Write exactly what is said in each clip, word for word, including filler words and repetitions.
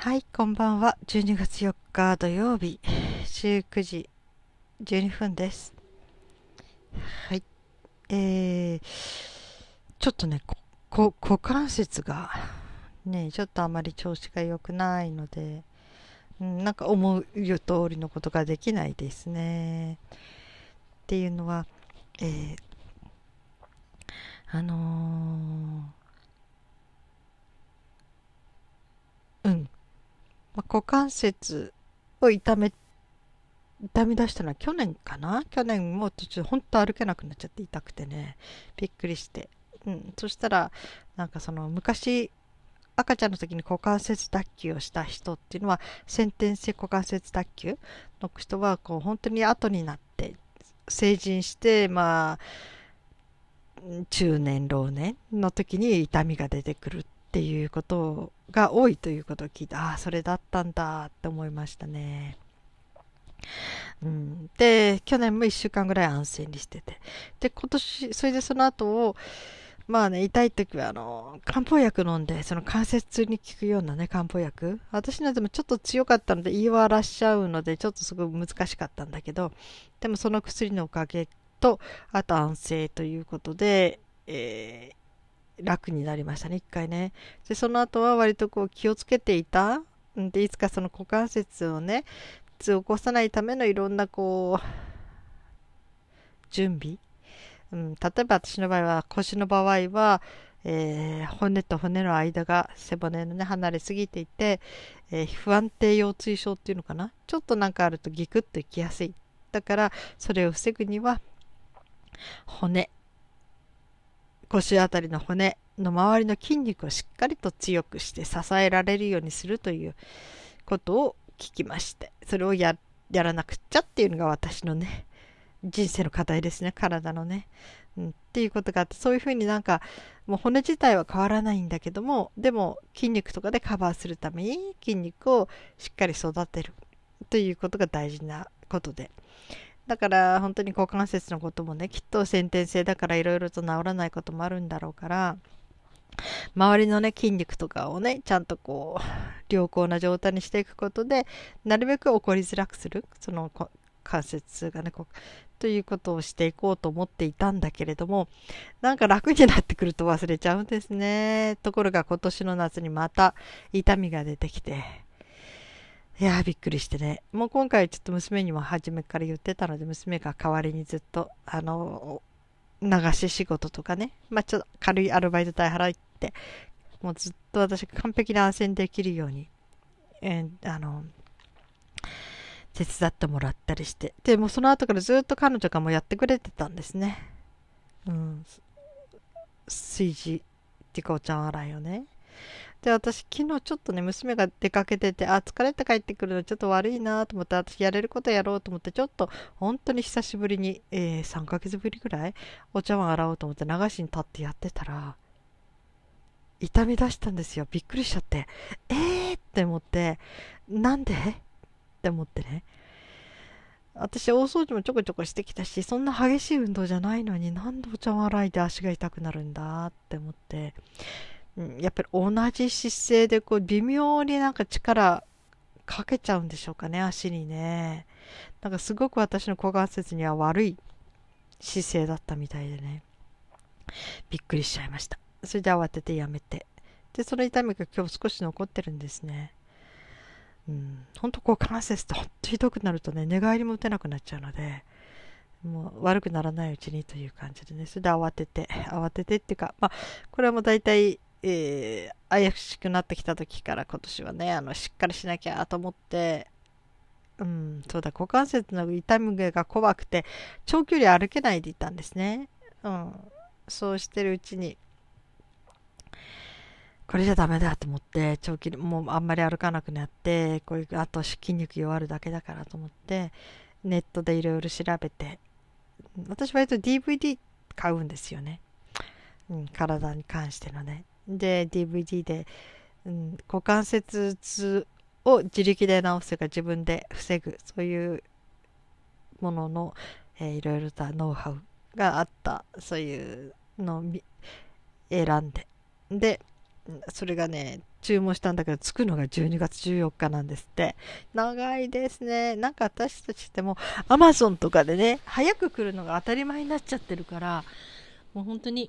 はい、こんばんは。じゅうにがつよっか土曜日、じゅうくじじゅうにふんです。はい。えー、ちょっとね、こ、こ、股関節が、ね、ちょっとあまり調子が良くないので、うん、なんか思う通りのことができないですね。っていうのは、えー、あのー、うん。股関節を痛め、痛み出したのは去年かな去年も途中ほんと歩けなくなっちゃって痛くてね、びっくりして。うん。そしたら、なんかその昔、赤ちゃんの時に股関節脱臼をした人っていうのは、先天性股関節脱臼の人は、こう本当に後になって、成人して、まあ、中年、老年の時に痛みが出てくるっていうことを、が多いということを聞いて、ああ、それだったんだって思いましたね。うん、で、去年もいっしゅうかんぐらい安静にしてて。で、今年、それでその後を、まあね、痛い時は、あの、漢方薬飲んで、その関節に効くようなね、漢方薬。私のでもちょっと強かったので、言いわらしちゃうので、ちょっとすごい難しかったんだけど、でもその薬のおかげと、あと安静ということで、えー楽になりましたね、一回ね。で、その後は割とこう気をつけていた。で、いつかその股関節をね、起こさないためのいろんなこう、準備。うん、例えば私の場合は、腰の場合は、えー、骨と骨の間が背骨のね、離れすぎていて、えー、不安定腰椎症っていうのかな。ちょっとなんかあるとギクッといきやすい。だから、それを防ぐには、骨。腰あたりの骨の周りの筋肉をしっかりと強くして支えられるようにするということを聞きまして、それをや、やらなくっちゃっていうのが私のね、人生の課題ですね、体のね、うん。っていうことがあって、そういうふうになんか、もう骨自体は変わらないんだけども、でも筋肉とかでカバーするために筋肉をしっかり育てるということが大事なことで。だから本当に股関節のこともね、きっと先天性だからいろいろと治らないこともあるんだろうから、周りのね、筋肉とかをね、ちゃんとこう、良好な状態にしていくことで、なるべく起こりづらくする、その関節がね、こう、ということをしていこうと思っていたんだけれども、なんか楽になってくると忘れちゃうんですね。ところが今年の夏にまた痛みが出てきて、いやーびっくりしてね。もう今回ちょっと娘にも初めから言ってたので、娘が代わりにずっと、あの、流し仕事とかね、まあ、ちょっと軽いアルバイト代払って、もうずっと私が完璧に安心できるように、えー、あの、手伝ってもらったりして。で、もうその後からずっと彼女がもうやってくれてたんですね。うん。炊事、ってこうちゃん洗いをね。で、私、昨日ちょっとね、娘が出かけてて、あ、疲れて帰ってくるのちょっと悪いなと思って、私やれることやろうと思って、ちょっと、本当に久しぶりに、えー、さんかげつぶりぐらい、お茶碗洗おうと思って、流しに立ってやってたら、痛み出したんですよ。びっくりしちゃって。えーって思って、なんでって思ってね。私、大掃除もちょこちょこしてきたし、そんな激しい運動じゃないのに、なんでお茶碗洗いで足が痛くなるんだって思って、やっぱり同じ姿勢でこう微妙になんか力かけちゃうんでしょうかね、足にね。なんかすごく私の股関節には悪い姿勢だったみたいでね。びっくりしちゃいました。それで慌ててやめて。で、その痛みが今日少し残ってるんですね。うん、ほんと股関節ってほんとひどくなるとね、寝返りも打てなくなっちゃうので、もう悪くならないうちにという感じでね。それで慌てて、慌ててっていうか、まあ、これはもう大体、えー、怪しくなってきた時から今年はね、あの、しっかりしなきゃと思って、うん、そうだ、股関節の痛みが怖くて、長距離歩けないでいたんですね。うん。そうしてるうちに、これじゃダメだと思って、長距離、もうあんまり歩かなくなって、こういう、あと筋肉弱るだけだからと思って、ネットでいろいろ調べて、私割と ディーブイディー 買うんですよね。うん、体に関してのね。で、ディーブイディー で、うん、股関節痛を自力で治すというか自分で防ぐ、そういうものの、えー、いろいろなノウハウがあった、そういうのを選んで、で、それがね注文したんだけど着くのがじゅうにがつじゅうよっかなんですって。長いですね。なんか私たちってもう アマゾン とかでね早く来るのが当たり前になっちゃってるからもう本当に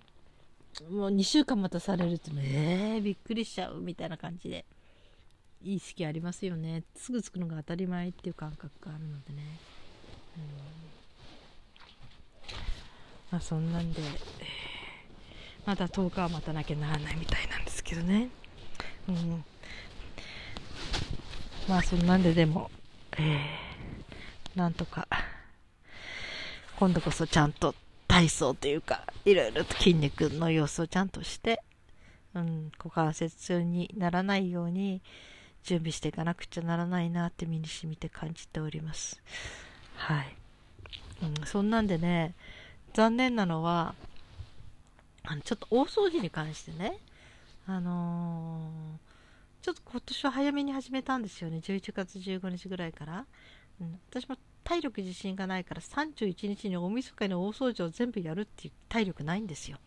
もうにしゅうかん待たされるとね、えー、びっくりしちゃうみたいな感じでいい式ありますよね。すぐ着くのが当たり前っていう感覚があるのでね、うん、まあそんなんでまだとおかは待たなきゃならないみたいなんですけどね、うん、まあそんなんででも、えー、なんとか今度こそちゃんと体操というかいろいろと筋肉の様子をちゃんとして、うん、股関節痛にならないように準備していかなくちゃならないなって身に染みて感じております。はい、うん、そんなんでね残念なのはあのちょっと大掃除に関してね、あのー、ちょっと今年は早めに始めたんですよね。じゅういちがつじゅうごにちぐらいから、うん、私も体力自信がないからさんじゅういちにちに大晦日の大掃除を全部やるっていう体力ないんですよ、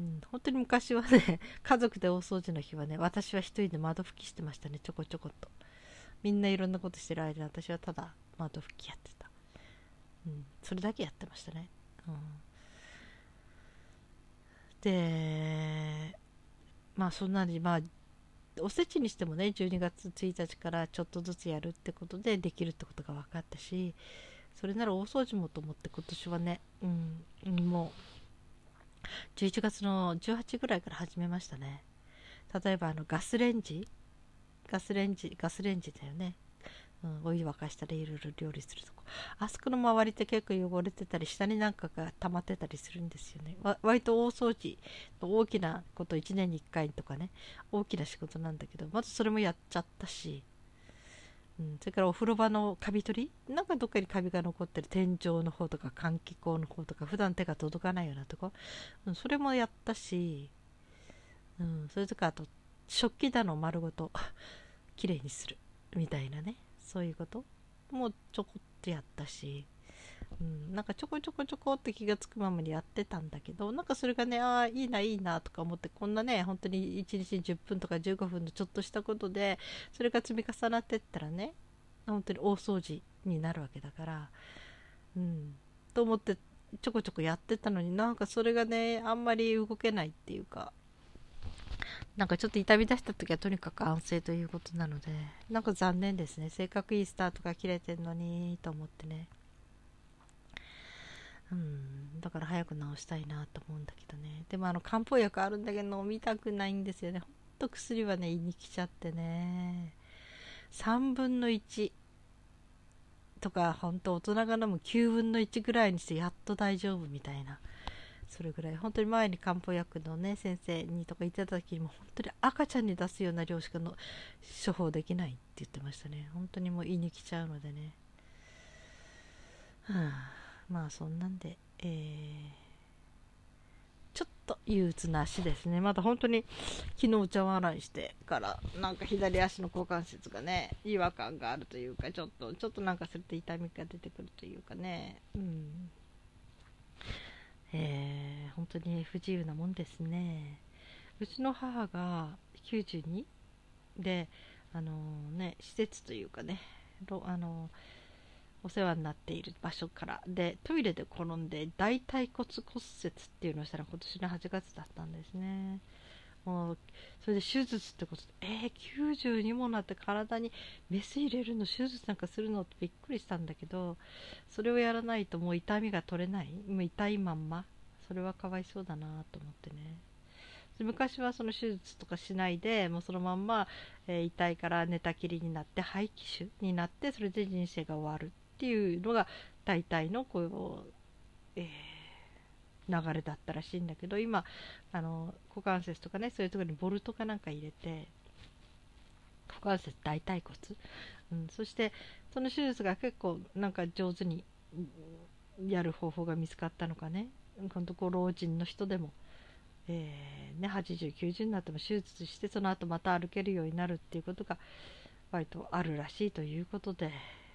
うん、本当に昔はね家族で大掃除の日はね私は一人で窓拭きしてましたね。ちょこちょことみんないろんなことしてる間私はただ窓拭きやってた、うん、それだけやってましたね、うん。でまあそんなにまあおせちにしてもねじゅうにがつついたちからちょっとずつやるってことでできるってことが分かったし、それなら大掃除もと思って今年はね、うん、もうじゅういちがつのじゅうはちぐらいから始めましたね。例えばあのガスレンジガスレンジガスレンジだよね、うん、お湯沸かしたりいろいろ料理するとこあそこの周りって結構汚れてたり下になんかが溜まってたりするんですよね。わ割と大掃除大きなこといちねんにいっかいとかね大きな仕事なんだけどまずそれもやっちゃったし、うん、それからお風呂場のカビ取りなんかどっかにカビが残ってる天井の方とか換気口の方とか普段手が届かないようなとこ、うん、それもやったし、うん、それとかあと食器棚を丸ごときれいにするみたいなねそういうこともうちょこっとやったし、うん、なんかちょこちょこちょこって気がつくままにやってたんだけどなんかそれがねああいいないいなとか思ってこんなね本当にいちにちじゅっぷんとかじゅうごふんのちょっとしたことでそれが積み重なってったらね本当に大掃除になるわけだから、うん、と思ってちょこちょこやってたのになんかそれがねあんまり動けないっていうかなんかちょっと痛み出した時はとにかく安静ということなのでなんか残念ですね。せっかくいいスタートが切れてるのにと思ってね、うん、だから早く治したいなと思うんだけどね。でもあの漢方薬あるんだけど飲みたくないんですよね。ほんと薬はね胃に来ちゃってねさんぶんのいちとかほんと大人が飲むきゅうぶんのいちぐらいにしてやっと大丈夫みたいなそれぐらい本当に前に漢方薬のね先生にとか言ってた時にも本当に赤ちゃんに出すような量しかの処方できないって言ってましたね。本当にもう胃に来ちゃうのでね、はあ、まあそんなんで、えー、ちょっと憂鬱な足ですね。まだ本当に昨日お茶洗いしてからなんか左足の股関節がね違和感があるというかちょっとちょっとなんかすると痛みが出てくるというかね、うんえー、本当に不自由なもんですね。うちの母がきゅうじゅうにで、あのーね、施設というかね、あのー、お世話になっている場所からでトイレで転んで大腿骨骨折っていうのをしたのが今年のはちがつだったんですね。もうそれで手術ってことでえー、きゅうじゅうにもなって体にメス入れるの手術なんかするのってびっくりしたんだけどそれをやらないともう痛みが取れないもう痛いまんまそれはかわいそうだなと思ってね。昔はその手術とかしないでもうそのまんま、えー、痛いから寝たきりになって肺気腫になってそれで人生が終わるっていうのが大体のこう、えー流れだったらしいんだけど今あの股関節とかねそういうところにボルトかなんか入れて股関節大腿骨、うん、そしてその手術が結構なんか上手にやる方法が見つかったのかね本当ご老人の人でも、えーね、はちじゅうきゅうじゅうになっても手術してその後また歩けるようになるっていうことが割とあるらしいということで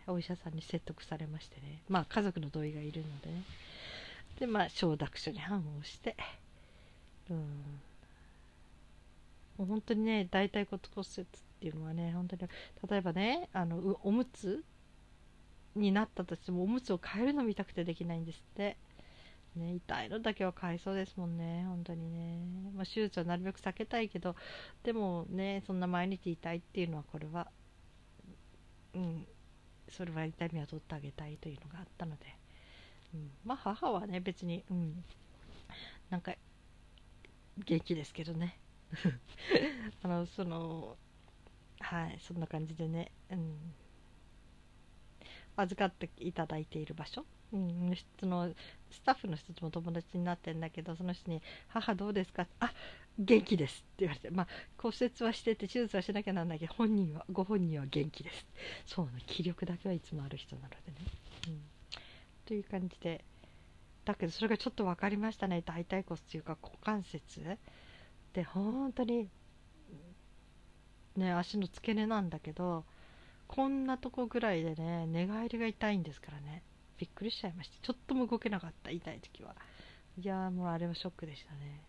お医者さんに説得されましてねまあ家族の同意がいるのでねでまあ承諾書に判をして、うん、もう本当にね、大腿骨骨折っていうのはね、本当に例えばね、あのおむつになったとしてもおむつを変えるの見たくてできないんですって、ね、痛いのだけは変えそうですもんね、本当にね、まあ、手術はなるべく避けたいけど、でもね、そんな毎日痛いっていうのはこれは、うん、それは痛みは取ってあげたいというのがあったので、うん、まあ母はね別に、うん、なんか元気ですけどねあのそのはいそんな感じでね、うん、預かっていただいている場所、うん、そのスタッフの人とも友達になってるんだけど、その人に「母どうですか?」あ元気です」って言われて、まあ骨折はしてて手術はしなきゃなんないけど、本人はご本人は元気です、そうな、気力だけはいつもある人なのでね、うん、という感じで。だけどそれがちょっと分かりましたね、大腿骨というか股関節で本当にね、足の付け根なんだけど、こんなとこぐらいでね寝返りが痛いんですからね、びっくりしちゃいました。ちょっとも動けなかった、痛い時は。いやーもうあれはショックでしたね。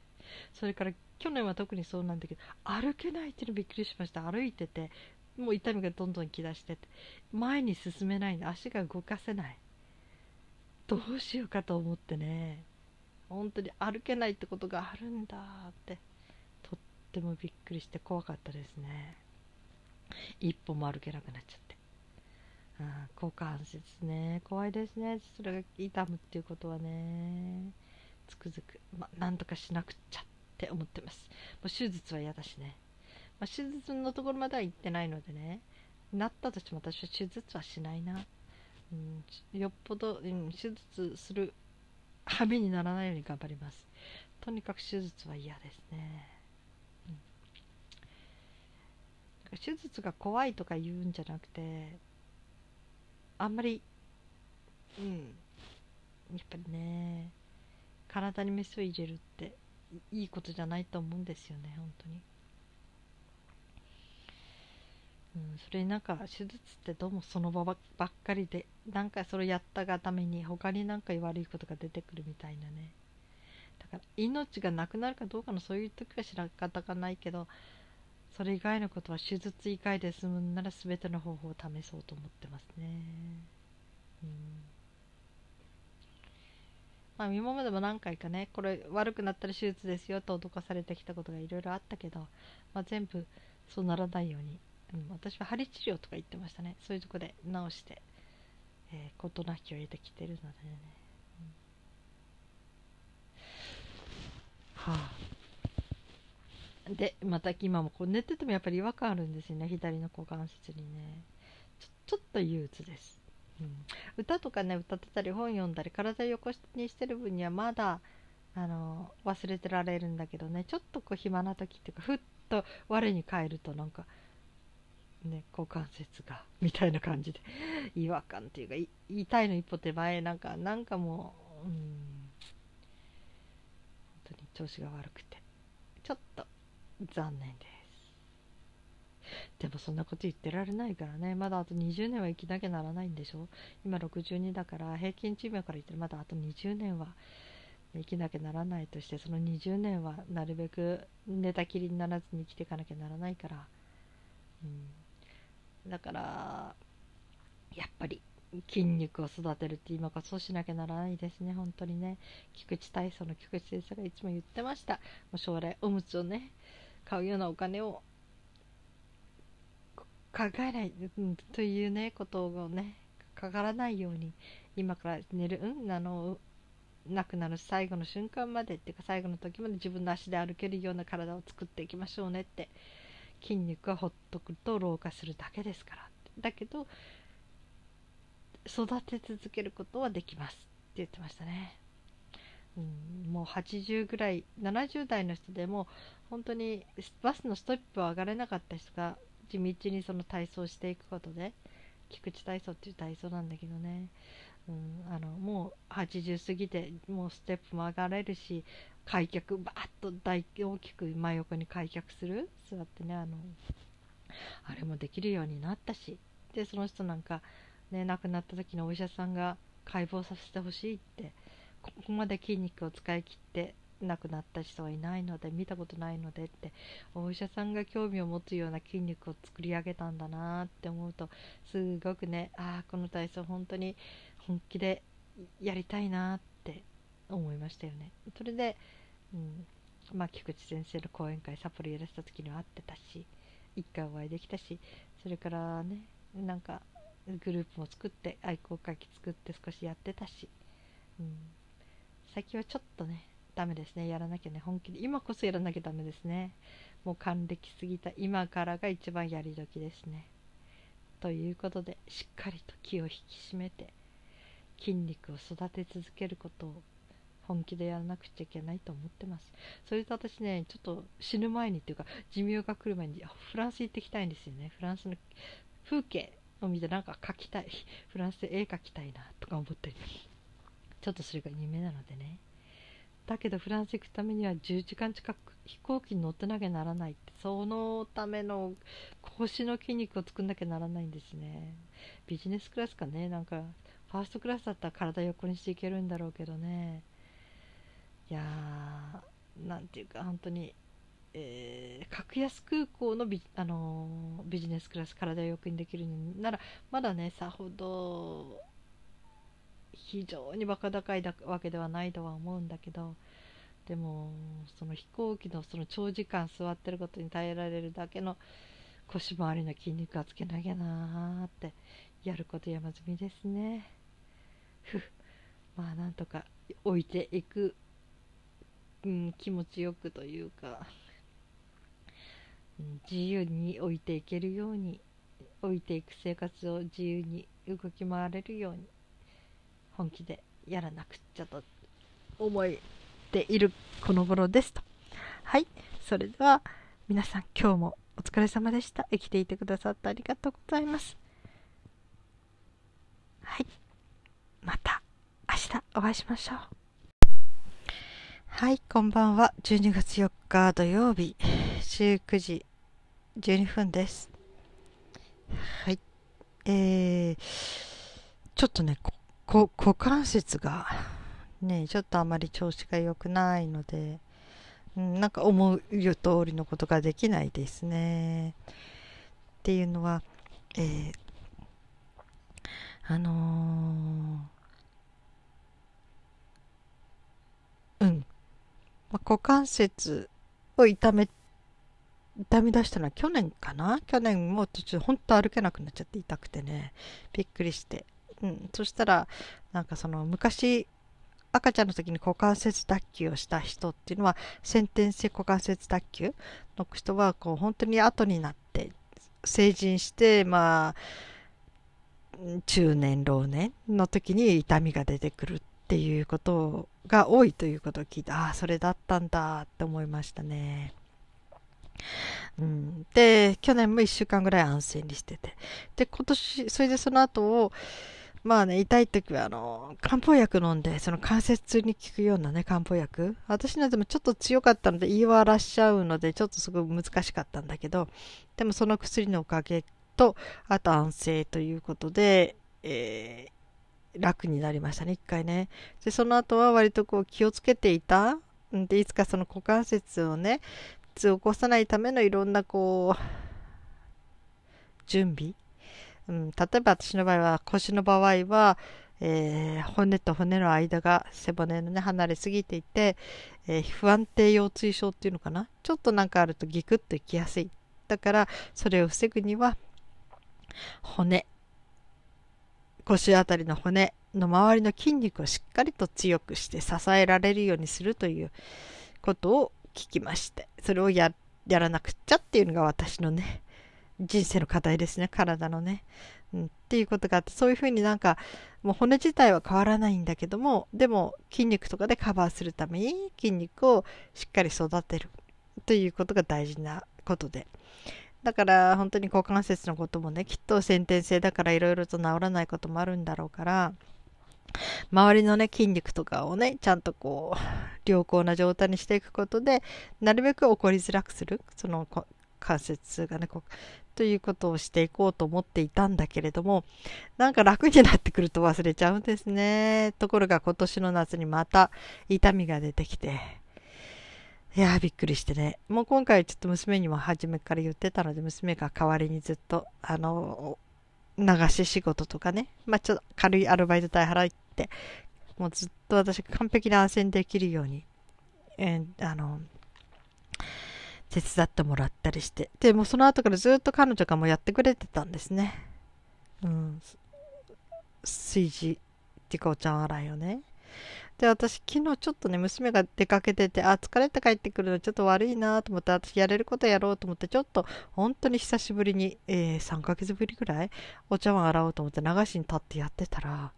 それから去年は特にそうなんだけど、歩けないっていうのびっくりしました。歩いててもう痛みがどんどんきだしてて、前に進めないんで足が動かせない、どうしようかと思ってね、本当に歩けないってことがあるんだって、とってもびっくりして怖かったですね。一歩も歩けなくなっちゃって、股関節ね怖いですね。それが痛むっていうことはね、つくづく、まあ、なんとかしなくちゃって思ってます。もう手術は嫌だしね、まあ、手術のところまでは行ってないのでね、なったとしても私は手術はしないな、うん、よっぽど、うん、手術する羽目にならないように頑張ります。とにかく手術は嫌ですね、うん、手術が怖いとか言うんじゃなくて、あんまり、うん、やっぱりね体にメスを入れるっていいことじゃないと思うんですよね、本当に、うん、それになんか手術ってどうもその場ばっかりで、なんかそれやったがために他になんか悪いことが出てくるみたいなね、だから命がなくなるかどうかのそういう時は知ら方がないけど、それ以外のことは手術以外で済むなら全ての方法を試そうと思ってますね、うん、まあ今までも何回かね、これ悪くなったら手術ですよと脅かされてきたことがいろいろあったけど、まあ、全部そうならないように、うん、私は針治療とか言ってましたね、そういうとこで治して事、えー、なきを得てきてるのでね、うん、はあでまた今もこう寝ててもやっぱり違和感あるんですよね、左の股関節にね、ちょ、 ちょっと憂鬱です、うん、歌とかね歌ってたり本読んだり体を横にしてる分にはまだあの忘れてられるんだけどね、ちょっとこう暇な時っていうかふっと我に返るとなんかね股関節がみたいな感じで違和感っていうかい痛いの一歩手前、なんかなんかもう、うん、本当に調子が悪くてちょっと残念です。でもそんなこと言ってられないからね、まだあとにじゅうねんは生きなきゃならないんでしょ、今ろくじゅうにだから平均寿命から言ってまだあとにじゅうねんは生きなきゃならないとして、そのにじゅうねんはなるべく寝たきりにならずに生きていかなきゃならないから、うん、だからやっぱり筋肉を育てるって今こそしなきゃならないですね、本当にね。菊池体操の菊池先生がいつも言ってました、もう将来おむつをね買うようなお金を考えない、うん、というねことをねかからないように今から寝る、うん、あの亡くなる最後の瞬間までっていうか最後の時まで自分の足で歩けるような体を作っていきましょうねって、筋肉はほっとくと老化するだけですから、だけど育て続けることはできますって言ってましたね。うん、もうはちじゅうぐらいななじゅう代の人でも本当にバスのストップを上がれなかった人が地道にその体操していくことで、菊池体操っていう体操なんだけどね、うん、あのもうはちじゅう過ぎてもうステップも上がれるし、開脚バーッと大大きく真横に開脚する座ってね、あのあれもできるようになったし、でその人なんか、ね、亡くなった時のお医者さんが解剖させてほしいって、ここまで筋肉を使い切ってなくなった人はいないので、見たことないのでって、お医者さんが興味を持つような筋肉を作り上げたんだなって思うと、すごくね、ああこの体操本当に本気でやりたいなって思いましたよね。それで、うん、まあ菊池先生の講演会札幌やらせた時には会ってたし、一回お会いできたし、それからね、なんかグループも作って愛好会議作って少しやってたし、うん、最近はちょっとねダメですね、やらなきゃね、本気で今こそやらなきゃダメですね。もう還暦過ぎた今からが一番やり時ですね。ということで、しっかりと気を引き締めて筋肉を育て続けることを本気でやらなくちゃいけないと思ってます。それと私ね、ちょっと死ぬ前にっていうか寿命が来る前にフランス行ってきたいんですよね。フランスの風景を見てなんか描きたい、フランスで絵描きたいなとか思ってる。ちょっとそれが夢なのでね。だけどフランス行くためにはじゅうじかん近く飛行機に乗ってなきゃならないって、そのための腰の筋肉を作んなきゃならないんですね。ビジネスクラスかね、なんかファーストクラスだったら体横にしていけるんだろうけどね。いやー、なんていうか本当に、えー、格安空港のビ、あのー、ビジネスクラス体横にできるならまだね、さほど非常にバカ高いわけではないとは思うんだけど、でもその飛行機のその長時間座ってることに耐えられるだけの腰回りの筋肉はつけなきゃなーって、やること山積みですね。ふまあなんとか置いていく、うん、気持ちよくというか、うん、自由に置いていけるように、置いていく生活を自由に動き回れるように本気でやらなくちゃと思っているこの頃ですと。はい、それでは皆さん今日もお疲れ様でした。生きていてくださってありがとうございます。はい、また明日お会いしましょう。はい、こんばんは。じゅうにがつよっか土曜日じゅうくじじゅうにふんです。はい、えー、ちょっとね、ここ股関節がねちょっとあまり調子が良くないので、うん、なんか思う通りのことができないですね。っていうのは、えー、あのー、うん、まあ、股関節を痛め痛み出したのは去年かな。去年も途中本当歩けなくなっちゃって痛くてね、びっくりして。うん、そしたらなんかその昔赤ちゃんの時に股関節脱臼をした人っていうのは、先天性股関節脱臼の人はこう本当に後になって成人して、まあ中年老年の時に痛みが出てくるっていうことが多いということを聞いて、ああそれだったんだって思いましたね。うん、で去年もいっしゅうかんぐらい安静にしてて、で今年それでその後をまあね、痛い時はあの漢方薬飲んで、その関節痛に効くようなね漢方薬、私のでもちょっと強かったので言い割らしちゃうのでちょっとすごく難しかったんだけど、でもその薬のおかげとあと安静ということで、えー、楽になりましたね、一回ね。でその後は割とこう気をつけていたんで、いつかその股関節をね起こさないためのいろんなこう準備、うん、例えば私の場合は腰の場合は、えー、骨と骨の間が背骨のね離れすぎていて、えー、不安定腰椎症っていうのかな、ちょっとなんかあるとギクッといきやすい。だからそれを防ぐには骨、腰あたりの骨の周りの筋肉をしっかりと強くして支えられるようにするということを聞きまして、それを や, やらなくちゃっていうのが私のね人生の課題ですね、体のね、うん、っていうことがあって、そういうふうになんかもう骨自体は変わらないんだけども、でも筋肉とかでカバーするために筋肉をしっかり育てるということが大事なことで、だから本当に股関節のこともね、きっと先天性だからいろいろと治らないこともあるんだろうから、周りのね筋肉とかをねちゃんとこう良好な状態にしていくことで、なるべく起こりづらくする、その関節がねこうということをしていこうと思っていたんだけれども、なんか楽になってくると忘れちゃうんですね。ところが今年の夏にまた痛みが出てきて、いやーびっくりしてね、もう今回ちょっと娘にも初めから言ってたので、娘が代わりにずっとあの流し仕事とかね、まあ、ちょっと軽いアルバイト代払いってもうずっと私が完璧な安心できるように、えー、あの手伝ってもらったりして、でもうその後からずっと彼女がもうやってくれてたんですね、うん、炊事っていうかお茶洗いをね。で私昨日ちょっとね娘が出かけてて、あ疲れて帰ってくるのちょっと悪いなと思って、私やれることやろうと思って、ちょっと本当に久しぶりに、えー、さんかげつぶりぐらいお茶碗洗おうと思って流しに立ってやってたら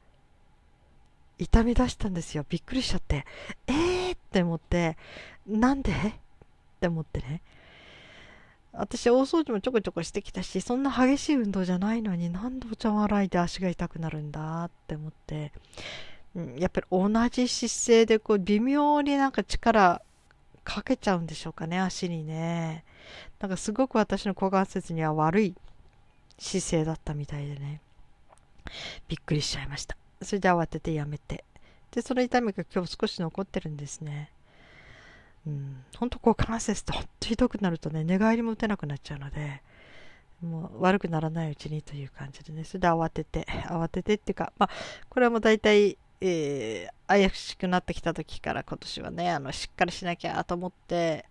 痛み出したんですよ。びっくりしちゃってえーって思って、なんでって思ってね、私大掃除もちょこちょこしてきたし、そんな激しい運動じゃないのになんでお茶碗洗いで足が痛くなるんだって思って、やっぱり同じ姿勢でこう微妙になんか力かけちゃうんでしょうかね、足にね。なんかすごく私の股関節には悪い姿勢だったみたいでね、びっくりしちゃいました。それで慌ててやめて、でその痛みが今日少し残ってるんですね。うん、本当股関節って本当ひどくなるとね、寝返りも打てなくなっちゃうので、もう悪くならないうちにという感じでね、それで慌てて慌ててっていうか、まあこれはもう大体えー、怪しくなってきた時から今年はね、あのしっかりしなきゃと思って、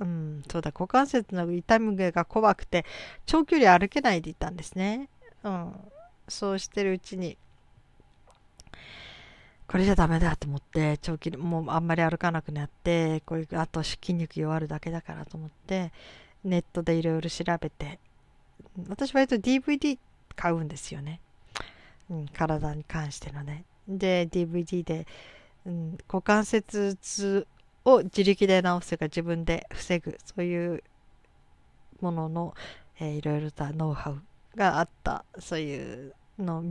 うん、そうだ、股関節の痛みが怖くて長距離歩けないでいたんですね、うん、そうしてるうちにこれじゃダメだと思って、長距離もうあんまり歩かなくなって、こういうあと筋肉弱るだけだからと思ってネットでいろいろ調べて、私割と ディーブイディー 買うんですよね、うん、体に関してのね。で ディーブイディー で、うん、股関節痛を自力で治すか自分で防ぐ、そういうものの、えー、いろいろとノウハウがあった、そういうのを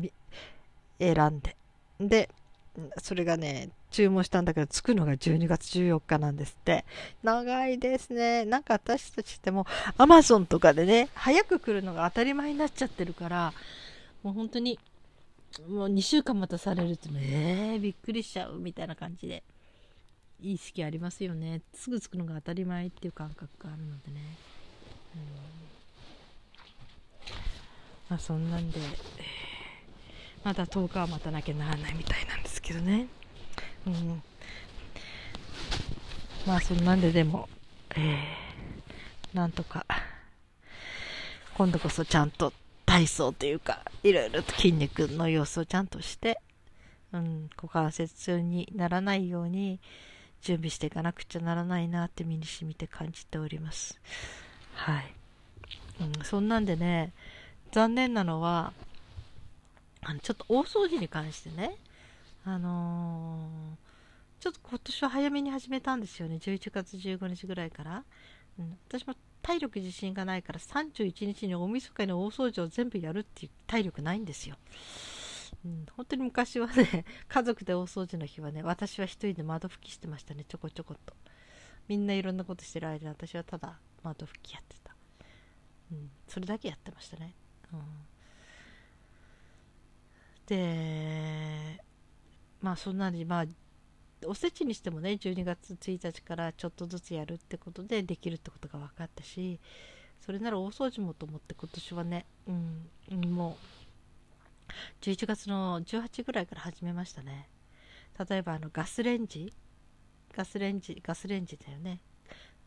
選んで、でそれがね注文したんだけど、着くのがじゅうにがつじゅうよっかなんですって。長いですね。なんか私たちってもう アマゾン とかでね早く来るのが当たり前になっちゃってるから、もう本当にもうにしゅうかん待たされるとね、えー、びっくりしちゃうみたいな感じで、いい時期ありますよね。すぐ着くのが当たり前っていう感覚があるのでね、うん、まあそんなんでまたとおかは待たなきゃならないみたいなんですけどね、うん、まあそんなんででも、えー、なんとか今度こそちゃんと体操というかいろいろと筋肉の様子をちゃんとして、うん、股関節痛にならないように準備していかなくちゃならないなって身に染みて感じております。はい、うん、そんなんでね、残念なのはあのちょっと大掃除に関してね、あのー、ちょっと今年は早めに始めたんですよね、じゅういちがつじゅうごにちぐらいから、うん、私も体力自信がないからさんじゅういちにちに大晦日の大掃除を全部やるっていう体力ないんですよ、うん、本当に昔はね家族で大掃除の日はね、私は一人で窓拭きしてましたね、ちょこちょこと。みんないろんなことしてる間に私はただ窓拭きやってた、うん、それだけやってましたね、うん、でまあそんなにまあおせちにしてもねじゅうにがつついたちからちょっとずつやるってことでできるってことが分かったし、それなら大掃除もと思って今年はね、うん、もうじゅういちがつのじゅうはちぐらいから始めましたね。例えばあのガスレンジガスレンジガスレンジだよね、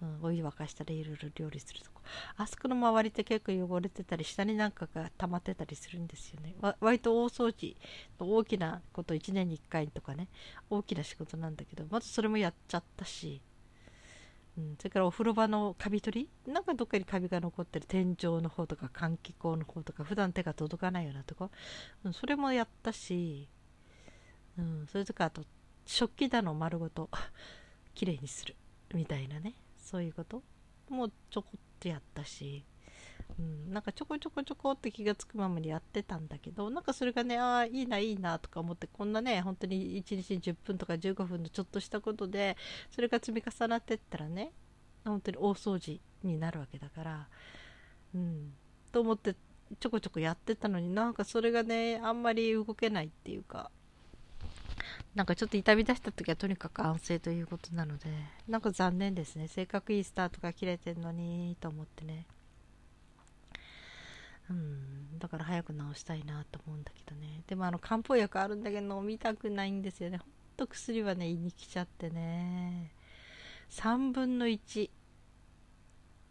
うん、お湯沸かしたらいろいろ料理するとこ、あそこの周りって結構汚れてたり下になんかが溜まってたりするんですよね。わ割と大掃除大きなこといちねんにいっかいとかね、大きな仕事なんだけど、まずそれもやっちゃったし、うん、それからお風呂場のカビ取り、なんかどっかにカビが残ってる天井の方とか換気口の方とか普段手が届かないようなとこ、うん、それもやったし、うん、それとかあと食器棚を丸ごときれいにするみたいなね、そういうこともちょこっとやったし、うん、なんかちょこちょこちょこって気がつくままにやってたんだけど、なんかそれがね、ああいいないいなとか思って、こんなね本当にいちにちにじゅっぷんとかじゅうごふんのちょっとしたことでそれが積み重なってったらね本当に大掃除になるわけだから、うん、と思ってちょこちょこやってたのに、なんかそれがねあんまり動けないっていうか、なんかちょっと痛み出した時はとにかく安静ということなので、なんか残念ですね。せっかくいいスタートが切れてるのにと思ってね、うん、だから早く治したいなと思うんだけどね。でもあの漢方薬あるんだけど飲みたくないんですよね。ほんと薬はね胃に来ちゃってね、さんぶんのいち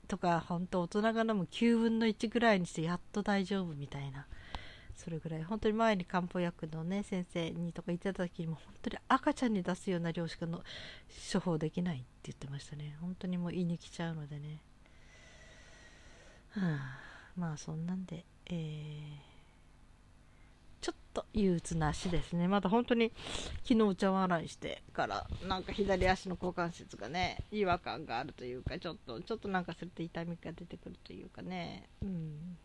とか本当大人が飲むきゅうぶんのいちぐらいにしてやっと大丈夫みたいな、それぐらい本当に前に漢方薬のね先生にとか言ってた時にも本当に赤ちゃんに出すような量しかの処方できないって言ってましたね。本当にもう胃に来ちゃうのでね、はあ、まあそんなんで、えー、ちょっと憂鬱な足ですね。まだ本当に昨日お茶碗洗いしてからなんか左足の股関節がね違和感があるというか、ちょっとちょっとなんかすると痛みが出てくるというかね、うん、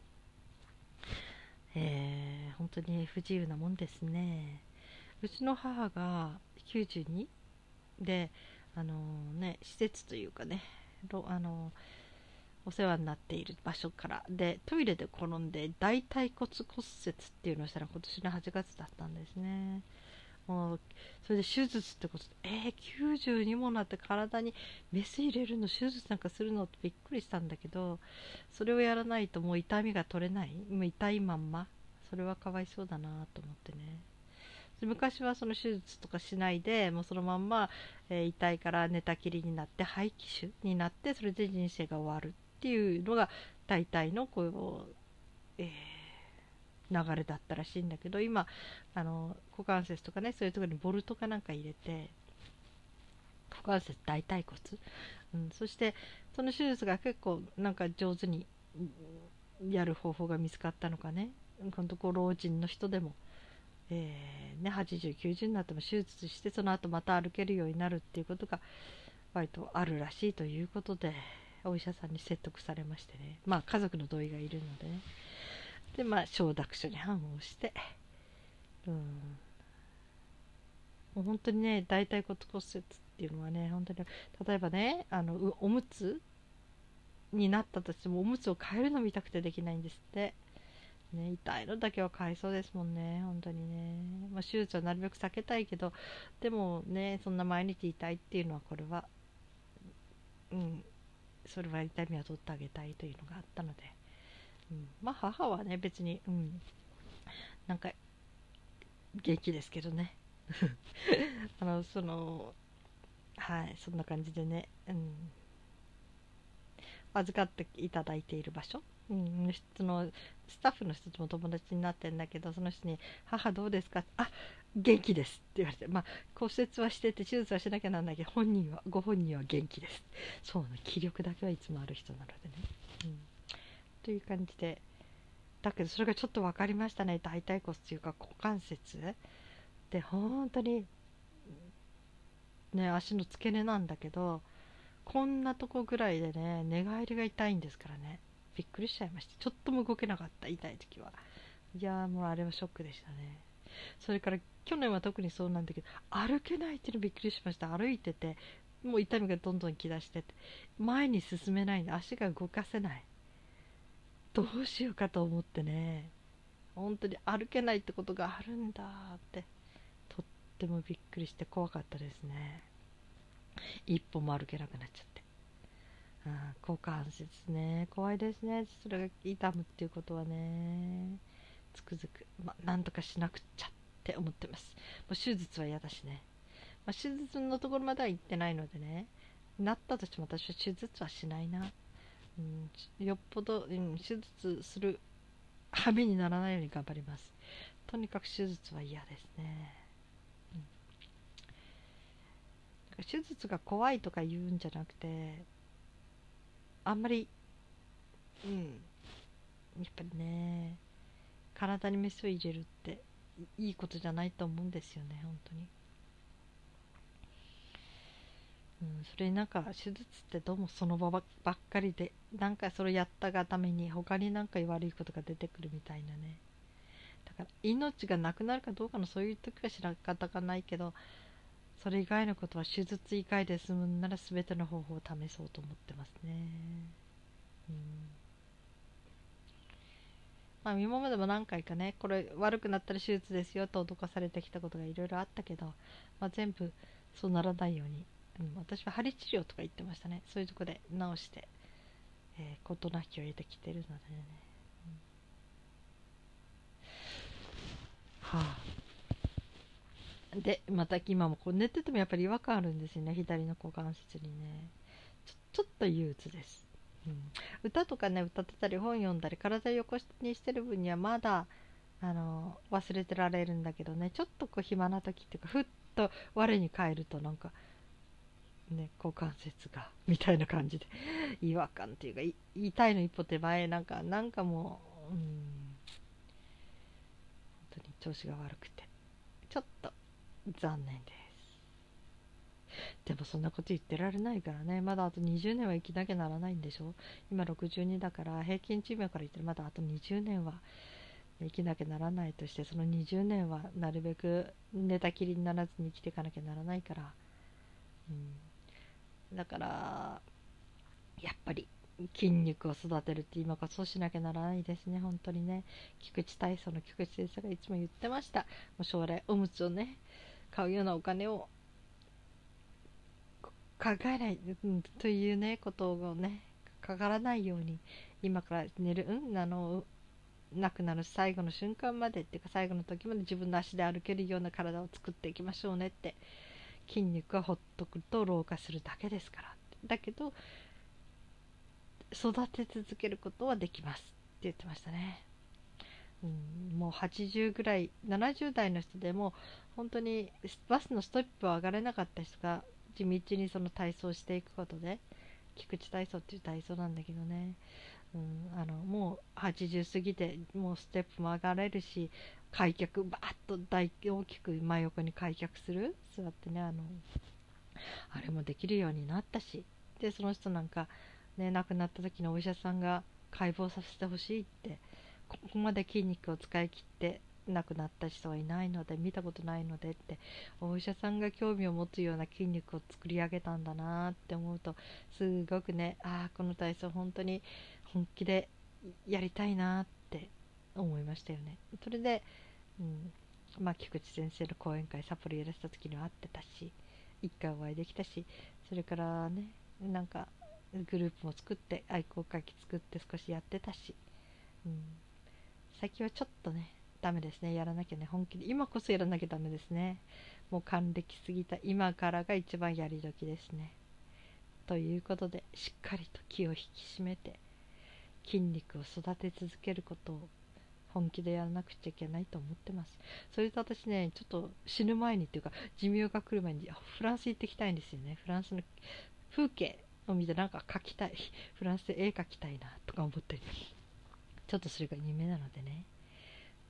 えー、本当に不自由なもんですね。うちの母がきゅうじゅうにで、あのー、ね施設というかね、あのーお世話になっている場所からでトイレで転んで大腿骨骨折っていうのをしたら今年のはちがつだったんですね。もうそれで手術ってことで、えー、きゅうじゅうにもなって体にメス入れるの手術なんかするのってびっくりしたんだけど、それをやらないともう痛みが取れない、もう痛いまんま、それはかわいそうだなと思ってね。昔はその手術とかしないでもうそのまんま、えー、痛いから寝たきりになって肺気腫になって、それで人生が終わるっていうのが大体のこう、えー、流れだったらしいんだけど、今あの股関節とかねそういうところにボルトかなんか入れて股関節大腿骨、うん、そしてその手術が結構なんか上手にやる方法が見つかったのかね、ほんとご老人の人でも、えーね、はちじゅうきゅうじゅうになっても手術してその後また歩けるようになるっていうことが割とあるらしいということで。お医者さんに説得されましてね、まあ家族の同意がいるのでね、でまあ承諾書に判を押して、うん、もう本当にね大腿骨骨折っていうのはね、本当に例えばねあのおむつになったとしてもおむつを変えるの見たくてできないんですって、ね、痛いのだけは変えそうですもんね本当にね、まあ、手術はなるべく避けたいけど、でもねそんな毎日痛いっていうのはこれはうん。それは痛みは取ってあげたいというのがあったので、うん、まあ母はね別に、うん、なんか元気ですけどねあのそのはいそんな感じでね、うん、預かっていただいている場所、うん、そのスタッフの人とも友達になってるんだけど、その人に「母どうですか?」あ元気です」って言われて、まあ骨折はしてて手術はしなきゃなんないけど本人はご本人は元気です、そうな気力だけはいつもある人なのでね、うん、という感じでだけどそれがちょっと分かりましたね。大腿骨というか股関節で本当にね足の付け根なんだけど、こんなとこぐらいでね寝返りが痛いんですからね、びっくりしちゃいました。ちょっとも動けなかった、痛い時は。いやーもうあれはショックでしたね。それから去年は特にそうなんだけど歩けないっていうのびっくりしました。歩いててもう痛みがどんどんきだしてて前に進めないんで足が動かせない、どうしようかと思ってね、本当に歩けないってことがあるんだってとってもびっくりして怖かったですね。一歩も歩けなくなっちゃって、うん、股関節ね怖いですね。それが痛むっていうことはねつくづく、まあ、なんとかしなくちゃって思ってます。もう手術は嫌だしね、まあ、手術のところまでは行ってないのでね、なったとしても私は手術はしないな、うん、よっぽど、うん、手術する羽目にならないように頑張ります。とにかく手術は嫌ですね、うん、だから手術が怖いとか言うんじゃなくてあんまり、うん、やっぱりね体にメスを入れるっていいことじゃないと思うんですよね本当に、うん、それになんか手術ってどうもその場ばっかりでなんかそれやったがために他になんか悪いことが出てくるみたいなね、だから命がなくなるかどうかのそういう時は知らんかたがないけど、それ以外のことは手術以外で済むんなら全ての方法を試そうと思ってますね、うん、まあ、今までも何回かね、これ悪くなったら手術ですよと脅かされてきたことがいろいろあったけど、まあ、全部そうならないように、うん、私は針治療とか言ってましたね。そういうとこで治して、えー、事なきを得てきてるのでね、うん、はあ。でまた今もこう寝ててもやっぱり違和感あるんですよね、左の股関節にね。ちょ、ちょっと憂鬱です、うん、歌とかね歌ってたり本読んだり体を横にしてる分にはまだあの忘れてられるんだけどね、ちょっとこう暇な時っていうかふっと我に返るとなんかね股関節がみたいな感じで違和感っていうかい痛いの一歩手前なんかなんかもう、うん、本当に調子が悪くてちょっと残念です。でもそんなこと言ってられないからね、まだあとにじゅうねんは生きなきゃならないんでしょ。今ろくじゅうにだから平均寿命から言ってまだあとにじゅうねんは生きなきゃならないとして、そのにじゅうねんはなるべく寝たきりにならずに生きていかなきゃならないから、うん、だからやっぱり筋肉を育てるって今からそうしなきゃならないですね、本当にね。菊池体操の菊池先生がいつも言ってました。もう将来おむつをね買うようなお金を考えないというねことをねかからないように今から寝る、うん、あの亡くなる最後の瞬間までっていうか最後の時まで自分の足で歩けるような体を作っていきましょうねって。筋肉はほっとくと老化するだけですから、だけど育て続けることはできますって言ってましたね。うん、もうはちじゅうぐらいななじゅう代の人でも本当にバスのストップを上がれなかった人が地道にその体操していくことで、菊池体操っていう体操なんだけどね、うん、あのもうはちじゅう過ぎてもうステップも上がれるし、開脚バーッと大大きく真横に開脚する座ってね、あのあれもできるようになったし、でその人なんか、ね、亡くなった時のお医者さんが解剖させてほしいって、ここまで筋肉を使い切って亡くなった人はいないので見たことないのでって、お医者さんが興味を持つような筋肉を作り上げたんだなって思うとすごくね、ああこの体操本当に本気でやりたいなって思いましたよね。それで、うん、まあ菊池先生の講演会札幌やらせた時には会ってたし、一回お会いできたし、それからねなんかグループも作って愛好会議作って少しやってたし、うん、先はちょっとねダメですね、やらなきゃね、本気で今こそやらなきゃダメですね。もう還暦過ぎた今からが一番やり時ですね。ということでしっかりと気を引き締めて筋肉を育て続けることを本気でやらなくちゃいけないと思ってます。それと私ねちょっと死ぬ前にっていうか寿命が来る前にフランス行ってきたいんですよね。フランスの風景を見てなんか描きたい、フランスで絵描きたいなとか思ってる。ちょっとそれが夢なのでね。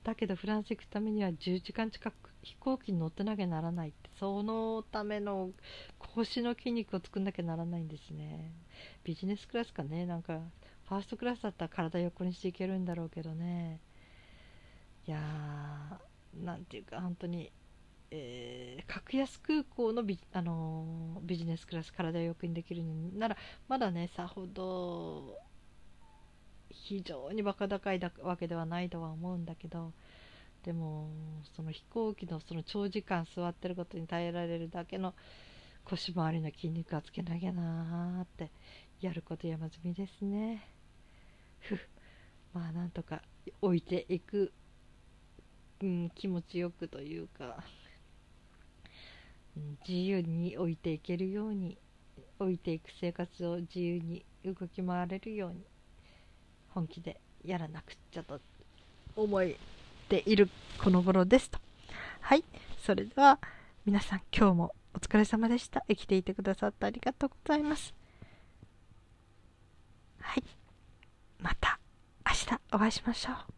だけどフランス行くためにはじゅうじかん近く飛行機に乗ってなきゃならないって、そのための腰の筋肉を作んなきゃならないんですね。ビジネスクラスかね、なんかファーストクラスだったら体横にしていけるんだろうけどね、いやーなんていうか本当に、えー、格安空港のビ、あのー、ビジネスクラス体横にできるならまだねさほど非常にバカ高いわけではないとは思うんだけど、でもその飛行機のその長時間座ってることに耐えられるだけの腰回りの筋肉はつけなきゃなーって、やること山積みですね。ふまあなんとか置いていく、うん、気持ちよくというか、うん、自由に置いていけるように、置いていく生活を自由に動き回れるように本気でやらなくちゃと思っているこの頃ですと。はい、それでは皆さん今日もお疲れ様でした。生きていてくださってありがとうございます。はい、また明日お会いしましょう。